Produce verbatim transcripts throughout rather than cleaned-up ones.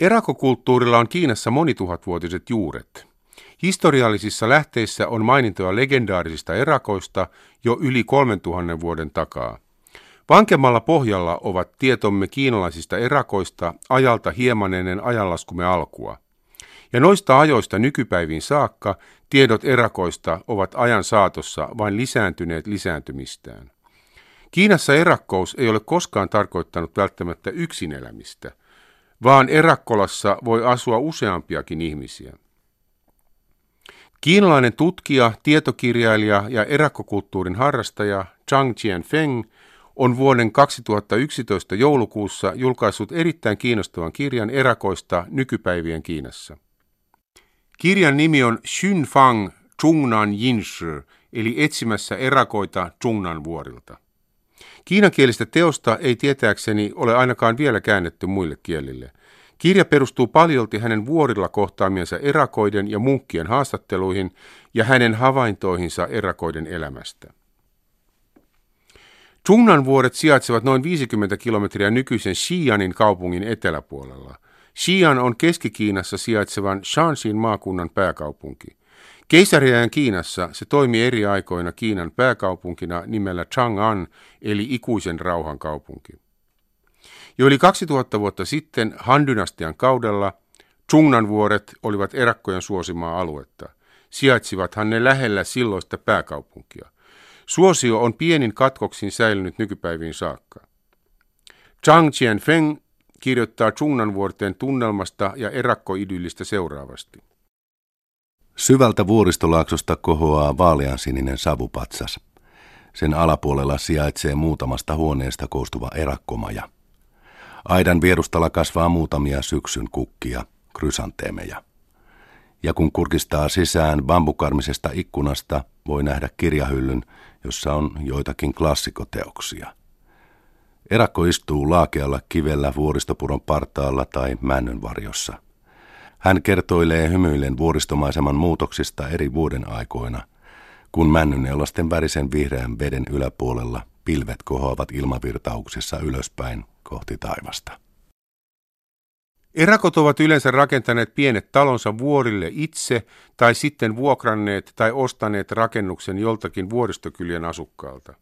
Erakokulttuurilla on Kiinassa monituhatvuotiset juuret. Historiallisissa lähteissä on mainintoja legendaarisista erakoista jo yli kolmentuhannen vuoden takaa. Vankemmalla pohjalla ovat tietomme kiinalaisista erakoista ajalta hieman ennen ajanlaskumme alkua. Ja noista ajoista nykypäiviin saakka tiedot erakoista ovat ajan saatossa vain lisääntyneet lisääntymistään. Kiinassa erakkous ei ole koskaan tarkoittanut välttämättä yksin elämistä, vaan erakkolassa voi asua useampiakin ihmisiä. Kiinalainen tutkija, tietokirjailija ja erakkokulttuurin harrastaja Zhang Jianfeng on vuoden kaksituhattayksitoista joulukuussa julkaissut erittäin kiinnostavan kirjan erakoista nykypäivien Kiinassa. Kirjan nimi on Xunfang Zhongnan yinshi, eli etsimässä erakoita Zhongnan vuorilta. Kiinankielistä teosta ei tietääkseni ole ainakaan vielä käännetty muille kielille. Kirja perustuu paljolti hänen vuorilla kohtaamiensa erakoiden ja munkkien haastatteluihin ja hänen havaintoihinsa erakoiden elämästä. Zhongnan vuoret sijaitsevat noin viisikymmentä kilometriä nykyisen Xi'anin kaupungin eteläpuolella. Xi'an on Keski-Kiinassa sijaitsevan Shaanxin maakunnan pääkaupunki. Keisariajan Kiinassa se toimi eri aikoina Kiinan pääkaupunkina nimellä Chang'an, eli ikuisen rauhan kaupunki. Jo yli kaksituhatta vuotta sitten Han-dynastian kaudella Zhongnan vuoret olivat erakkojen suosimaa aluetta. Sijaitsivathan ne lähellä silloista pääkaupunkia. Suosio on pienin katkoksin säilynyt nykypäiviin saakka. Zhang Jianfeng kirjoittaa Zhongnan vuorten tunnelmasta ja erakkoidyllistä seuraavasti. Syvältä vuoristolaaksosta kohoaa vaaleansininen savupatsas. Sen alapuolella sijaitsee muutamasta huoneesta koostuva erakkomaja. Aidan vierustalla kasvaa muutamia syksyn kukkia, krysanteemeja. Ja kun kurkistaa sisään bambukarmisesta ikkunasta, voi nähdä kirjahyllyn, jossa on joitakin klassikoteoksia. Erakko istuu laakealla kivellä vuoristopuron partaalla tai männyn varjossa. Hän kertoilee hymyillen vuoristomaiseman muutoksista eri vuoden aikoina, kun männyneulasten värisen vihreän veden yläpuolella pilvet kohoavat ilmavirtauksessa ylöspäin kohti taivasta. Erakot ovat yleensä rakentaneet pienet talonsa vuorille itse tai sitten vuokranneet tai ostaneet rakennuksen joltakin vuoristokylien asukkaalta.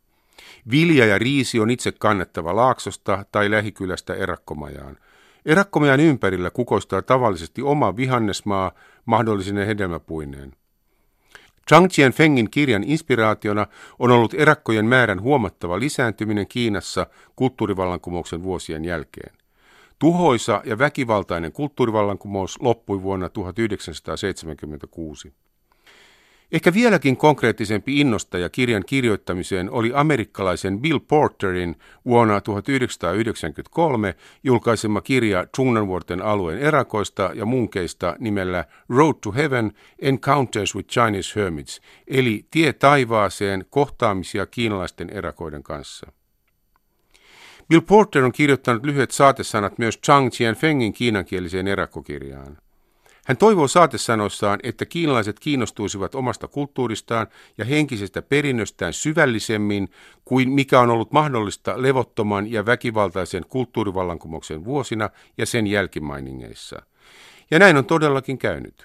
Vilja ja riisi on itse kannettava laaksosta tai lähikylästä erakkomajaan. Erakkomajan ympärillä kukoistaa tavallisesti oma vihannesmaa mahdollisine hedelmäpuineen. Zhang Jianfengin kirjan inspiraationa on ollut erakkojen määrän huomattava lisääntyminen Kiinassa kulttuurivallankumouksen vuosien jälkeen. Tuhoisa ja väkivaltainen kulttuurivallankumous loppui vuonna tuhatyhdeksänsataaseitsemänkymmentäkuusi. Ehkä vieläkin konkreettisempi innostaja kirjan kirjoittamiseen oli amerikkalaisen Bill Porterin vuonna tuhatyhdeksänsataayhdeksänkymmentäkolme julkaisema kirja Zhongnanvuorten alueen erakoista ja munkeista nimellä Road to Heaven, Encounters with Chinese Hermits, eli tie taivaaseen, kohtaamisia kiinalaisten erakoiden kanssa. Bill Porter on kirjoittanut lyhyet saatesanat myös Zhang Jianfengin kiinankieliseen erakkokirjaan. Hän toivoo saatesanoissaan, että kiinalaiset kiinnostuisivat omasta kulttuuristaan ja henkisestä perinnöstään syvällisemmin kuin mikä on ollut mahdollista levottoman ja väkivaltaisen kulttuurivallankumouksen vuosina ja sen jälkimainingeissa. Ja näin on todellakin käynyt.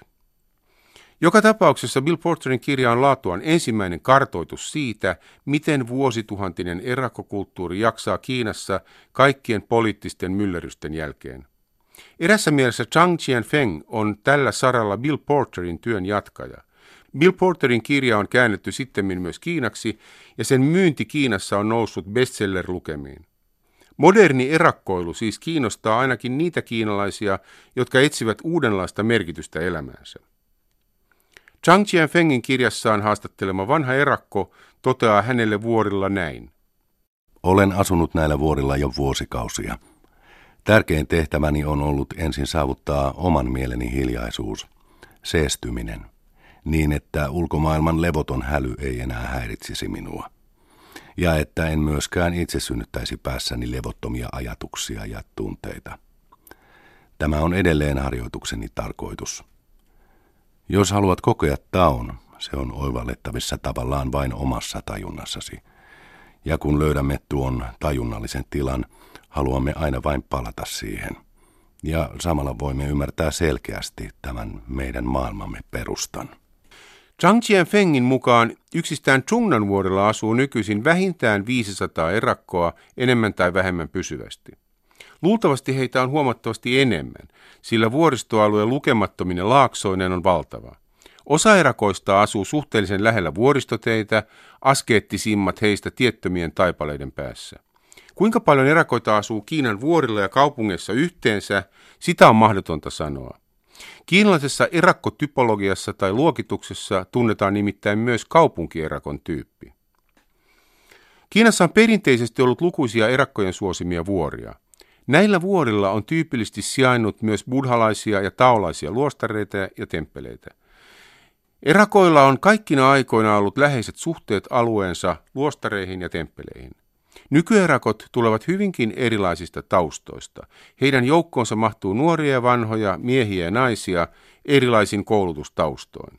Joka tapauksessa Bill Porterin kirja on laatuaan ensimmäinen kartoitus siitä, miten vuosituhantinen erakkokulttuuri jaksaa Kiinassa kaikkien poliittisten myllerrysten jälkeen. Erässä mielessä Zhang Jianfeng on tällä saralla Bill Porterin työn jatkaja. Bill Porterin kirja on käännetty sittemmin myös kiinaksi ja sen myynti Kiinassa on noussut bestseller-lukemiin. Moderni erakkoilu siis kiinnostaa ainakin niitä kiinalaisia, jotka etsivät uudenlaista merkitystä elämäänsä. Zhang Jianfengin kirjassaan haastattelema vanha erakko toteaa hänelle vuorilla näin. Olen asunut näillä vuorilla jo vuosikausia. Tärkein tehtäväni on ollut ensin saavuttaa oman mieleni hiljaisuus, seestyminen, niin että ulkomaailman levoton häly ei enää häiritsisi minua. Ja että en myöskään itse synnyttäisi päässäni levottomia ajatuksia ja tunteita. Tämä on edelleen harjoitukseni tarkoitus. Jos haluat kokea taon, se on oivallettavissa tavallaan vain omassa tajunnassasi. Ja kun löydämme tuon tajunnallisen tilan, haluamme aina vain palata siihen. ja samalla voimme ymmärtää selkeästi tämän meidän maailmamme perustan. Zhang Jianfengin mukaan yksistään Zhongnan vuorella asuu nykyisin vähintään viisisataa erakkoa enemmän tai vähemmän pysyvästi. Luultavasti heitä on huomattavasti enemmän, sillä vuoristoalueen lukemattominen laaksoinen on valtava. Osa erakoista asuu suhteellisen lähellä vuoristoteitä, askeettisimmat heistä tiettömien taipaleiden päässä. Kuinka paljon erakoita asuu Kiinan vuorilla ja kaupungeissa yhteensä, sitä on mahdotonta sanoa. Kiinalaisessa erakkotypologiassa tai luokituksessa tunnetaan nimittäin myös kaupunkierakon tyyppi. Kiinassa on perinteisesti ollut lukuisia erakkojen suosimia vuoria. Näillä vuorilla on tyypillisesti sijainnut myös buddhalaisia ja taolaisia luostareita ja temppeleitä. Erakoilla on kaikkina aikoina ollut läheiset suhteet alueensa luostareihin ja temppeleihin. Nykyerakot tulevat hyvinkin erilaisista taustoista. Heidän joukkoonsa mahtuu nuoria ja vanhoja, miehiä ja naisia erilaisin koulutustaustoin.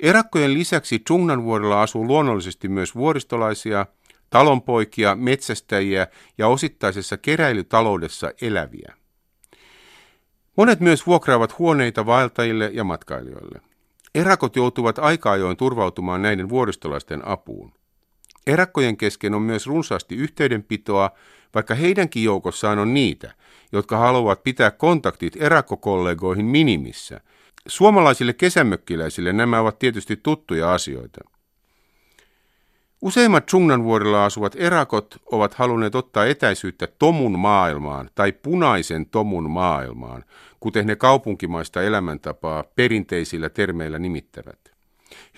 Erakkojen lisäksi Zhongnan vuorella asuu luonnollisesti myös vuoristolaisia, talonpoikia, metsästäjiä ja osittaisessa keräilytaloudessa eläviä. Monet myös vuokraavat huoneita vaeltajille ja matkailijoille. Erakot joutuvat aika ajoin turvautumaan näiden vuoristolaisten apuun. Erakkojen kesken on myös runsaasti yhteydenpitoa, vaikka heidänkin joukossaan on niitä, jotka haluavat pitää kontaktit erakkokollegoihin minimissä. Suomalaisille kesämökkiläisille nämä ovat tietysti tuttuja asioita. Useimmat Zhongnan vuorilla asuvat erakot ovat halunneet ottaa etäisyyttä tomun maailmaan tai punaisen tomun maailmaan, kuten ne kaupunkimaista elämäntapaa perinteisillä termeillä nimittävät.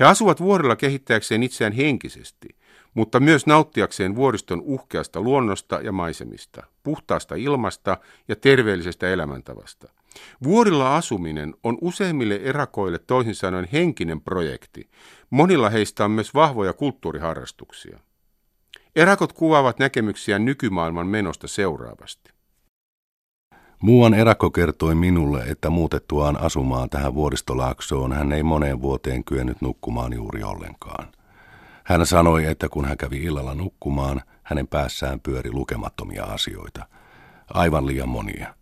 He asuvat vuorilla kehittääkseen itseään henkisesti, mutta myös nauttiakseen vuoriston uhkeasta luonnosta ja maisemista, puhtaasta ilmasta ja terveellisestä elämäntavasta. Vuorilla asuminen on useimmille erakoille toisin sanoen henkinen projekti. Monilla heistä on myös vahvoja kulttuuriharrastuksia. Erakot kuvaavat näkemyksiä nykymaailman menosta seuraavasti. Muuan erakko kertoi minulle, että muutettuaan asumaan tähän vuoristolaaksoon hän ei moneen vuoteen kyennyt nukkumaan juuri ollenkaan. Hän sanoi, että kun hän kävi illalla nukkumaan, hänen päässään pyöri lukemattomia asioita. Aivan liian monia.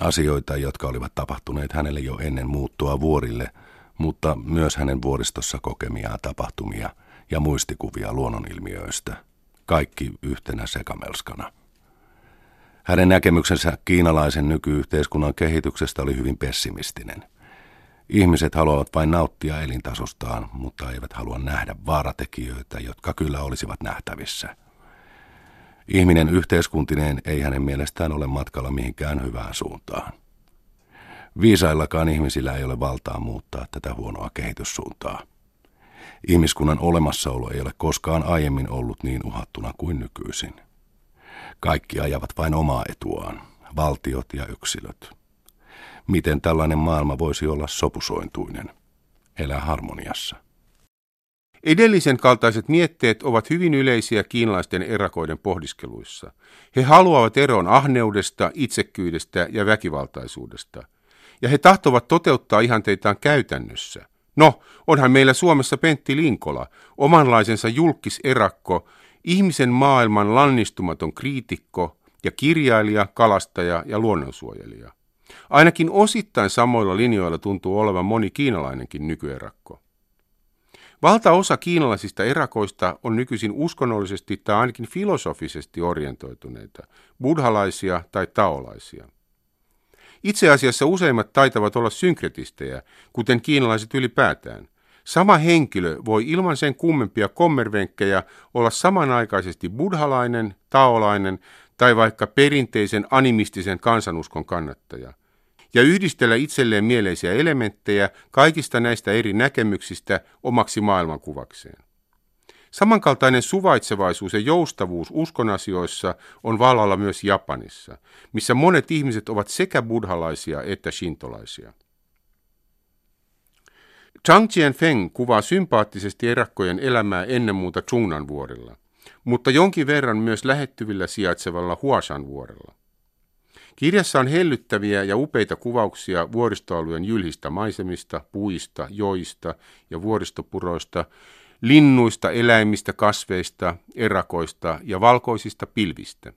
Asioita, jotka olivat tapahtuneet hänelle jo ennen muuttoa vuorille, mutta myös hänen vuoristossa kokemiaan tapahtumia ja muistikuvia luonnonilmiöistä. Kaikki yhtenä sekamelskana. Hänen näkemyksensä kiinalaisen nykyyhteiskunnan kehityksestä oli hyvin pessimistinen. Ihmiset haluavat vain nauttia elintasostaan, mutta eivät halua nähdä vaaratekijöitä, jotka kyllä olisivat nähtävissä. Ihminen yhteiskuntineen ei hänen mielestään ole matkalla mihinkään hyvään suuntaan. Viisaillakaan ihmisillä ei ole valtaa muuttaa tätä huonoa kehityssuuntaa. Ihmiskunnan olemassaolo ei ole koskaan aiemmin ollut niin uhattuna kuin nykyisin. Kaikki ajavat vain omaa etuaan, valtiot ja yksilöt. Miten tällainen maailma voisi olla sopusointuinen, elää harmoniassa? Edellisen kaltaiset mietteet ovat hyvin yleisiä kiinalaisten erakoiden pohdiskeluissa. He haluavat eroon ahneudesta, itsekkyydestä ja väkivaltaisuudesta. Ja he tahtovat toteuttaa ihanteitaan käytännössä. No, onhan meillä Suomessa Pentti Linkola, omanlaisensa julkiserakko, ihmisen maailman lannistumaton kriitikko ja kirjailija, kalastaja ja luonnonsuojelija. Ainakin osittain samoilla linjoilla tuntuu olevan moni kiinalainenkin nykyerakko. Valtaosa kiinalaisista erakoista on nykyisin uskonnollisesti tai ainakin filosofisesti orientoituneita, buddhalaisia tai taolaisia. Itse asiassa useimmat taitavat olla synkretistejä, kuten kiinalaiset ylipäätään. Sama henkilö voi ilman sen kummempia kommervenkkejä olla samanaikaisesti buddhalainen, taolainen tai vaikka perinteisen animistisen kansanuskon kannattaja, ja yhdistellä itselleen mieleisiä elementtejä kaikista näistä eri näkemyksistä omaksi maailmankuvakseen. Samankaltainen suvaitsevaisuus ja joustavuus uskonasioissa on vallalla myös Japanissa, missä monet ihmiset ovat sekä buddhalaisia että shintolaisia. Zhang Jianfeng kuvaa sympaattisesti erakkojen elämää ennen muuta Zhongnan vuorilla, mutta jonkin verran myös lähettyvillä sijaitsevalla Hua Shan vuorella. Kirjassa on hellyttäviä ja upeita kuvauksia vuoristoalueen jylhistä maisemista, puista, joista ja vuoristopuroista, linnuista, eläimistä, kasveista, erakoista ja valkoisista pilvistä.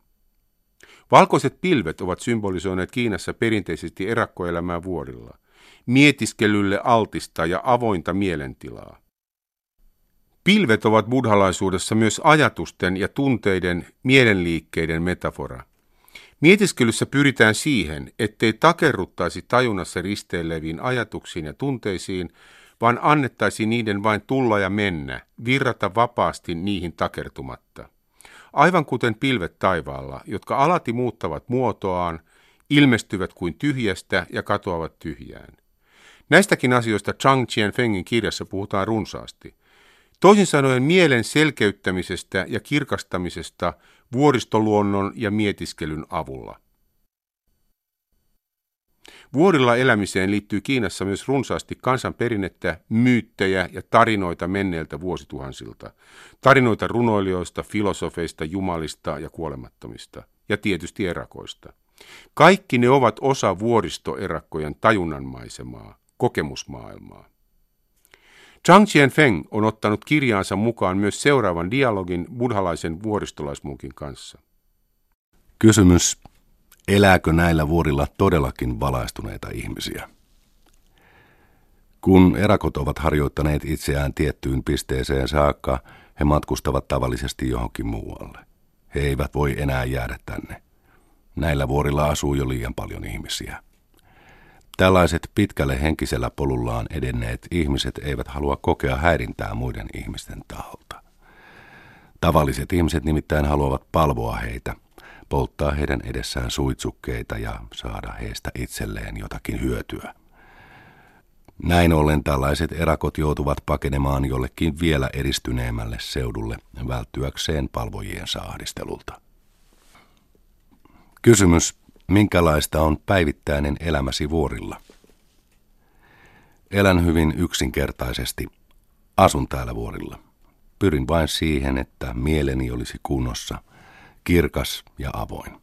Valkoiset pilvet ovat symbolisoineet Kiinassa perinteisesti erakkoelämää vuorilla, mietiskelylle altista ja avointa mielentilaa. Pilvet ovat buddhalaisuudessa myös ajatusten ja tunteiden, mielenliikkeiden metafora. Mietiskelyssä pyritään siihen, ettei takerruttaisi tajunnassa risteileviin ajatuksiin ja tunteisiin, vaan annettaisi niiden vain tulla ja mennä, virrata vapaasti niihin takertumatta. Aivan kuten pilvet taivaalla, jotka alati muuttavat muotoaan, ilmestyvät kuin tyhjästä ja katoavat tyhjään. Näistäkin asioista Zhang Jianfengin kirjassa puhutaan runsaasti. Toisin sanoen mielen selkeyttämisestä ja kirkastamisesta vuoristoluonnon ja mietiskelyn avulla. Vuorilla elämiseen liittyy Kiinassa myös runsaasti kansanperinnettä, myyttejä ja tarinoita menneiltä vuosituhansilta. Tarinoita runoilijoista, filosofeista, jumalista ja kuolemattomista. Ja tietysti erakoista. Kaikki ne ovat osa vuoristoerakkojen tajunnanmaisemaa, kokemusmaailmaa. Zhang Jianfeng on ottanut kirjaansa mukaan myös seuraavan dialogin buddhalaisen vuoristolaismunkin kanssa. Kysymys. Elääkö näillä vuorilla todellakin valaistuneita ihmisiä? Kun erakot ovat harjoittaneet itseään tiettyyn pisteeseen saakka, he matkustavat tavallisesti johonkin muualle. He eivät voi enää jäädä tänne. Näillä vuorilla asuu jo liian paljon ihmisiä. Tällaiset pitkälle henkisellä polullaan edenneet ihmiset eivät halua kokea häirintää muiden ihmisten taholta. Tavalliset ihmiset nimittäin haluavat palvoa heitä, polttaa heidän edessään suitsukkeita ja saada heistä itselleen jotakin hyötyä. Näin ollen tällaiset erakot joutuvat pakenemaan jollekin vielä eristyneemmälle seudulle välttyäkseen palvojien ahdistelulta. Kysymys. Minkälaista on päivittäinen elämäsi vuorilla? Elän hyvin yksinkertaisesti. Asun täällä vuorilla. Pyrin vain siihen, että mieleni olisi kunnossa, kirkas ja avoin.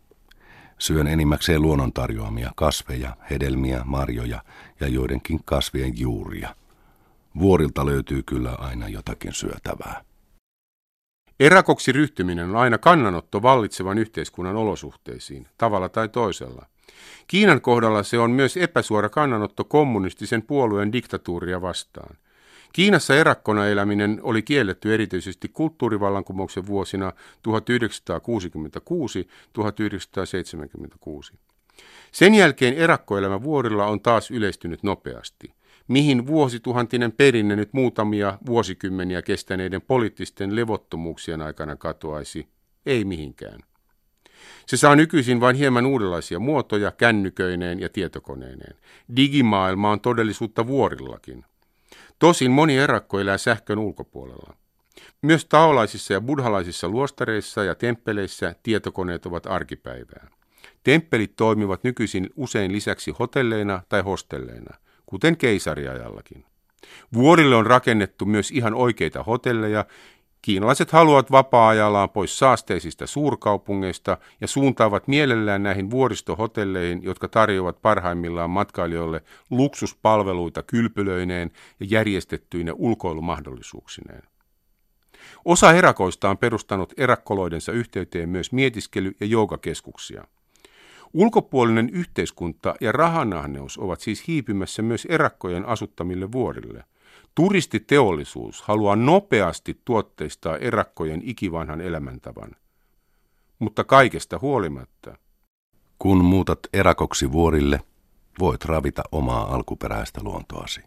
Syön enimmäkseen luonnon tarjoamia kasveja, hedelmiä, marjoja ja joidenkin kasvien juuria. Vuorilta löytyy kyllä aina jotakin syötävää. Erakoksi ryhtyminen on aina kannanotto vallitsevan yhteiskunnan olosuhteisiin, tavalla tai toisella. Kiinan kohdalla se on myös epäsuora kannanotto kommunistisen puolueen diktatuuria vastaan. Kiinassa erakkona eläminen oli kielletty erityisesti kulttuurivallankumouksen vuosina tuhatyhdeksänsataakuusikymmentäkuusi–tuhatyhdeksänsataaseitsemänkymmentäkuusi. Sen jälkeen erakkoelämä vuorilla on taas yleistynyt nopeasti, mihin vuosituhantinen perinne nyt muutamia vuosikymmeniä kestäneiden poliittisten levottomuuksien aikana katoaisi, ei mihinkään. Se saa nykyisin vain hieman uudenlaisia muotoja kännyköineen ja tietokoneineen. Digimaailma on todellisuutta vuorillakin. Tosin moni erakko elää sähkön ulkopuolella. Myös taolaisissa ja buddhalaisissa luostareissa ja temppeleissä tietokoneet ovat arkipäivää. Temppelit toimivat nykyisin usein lisäksi hotelleina tai hostelleina, kuten keisariajallakin. Vuorille on rakennettu myös ihan oikeita hotelleja. Kiinalaiset haluavat vapaa-ajallaan pois saasteisista suurkaupungeista ja suuntaavat mielellään näihin vuoristohotelleihin, jotka tarjoavat parhaimmillaan matkailijoille luksuspalveluita kylpylöineen ja järjestettyinä ulkoilumahdollisuuksineen. Osa erakoista on perustanut erakkoloidensa yhteyteen myös mietiskely- ja joogakeskuksia. Ulkopuolinen yhteiskunta ja rahanahneus ovat siis hiipymässä myös erakkojen asuttamille vuorille. Turistiteollisuus haluaa nopeasti tuotteistaa erakkojen ikivanhan elämäntavan, mutta kaikesta huolimatta. Kun muutat erakoksi vuorille, voit ravita omaa alkuperäistä luontoasi.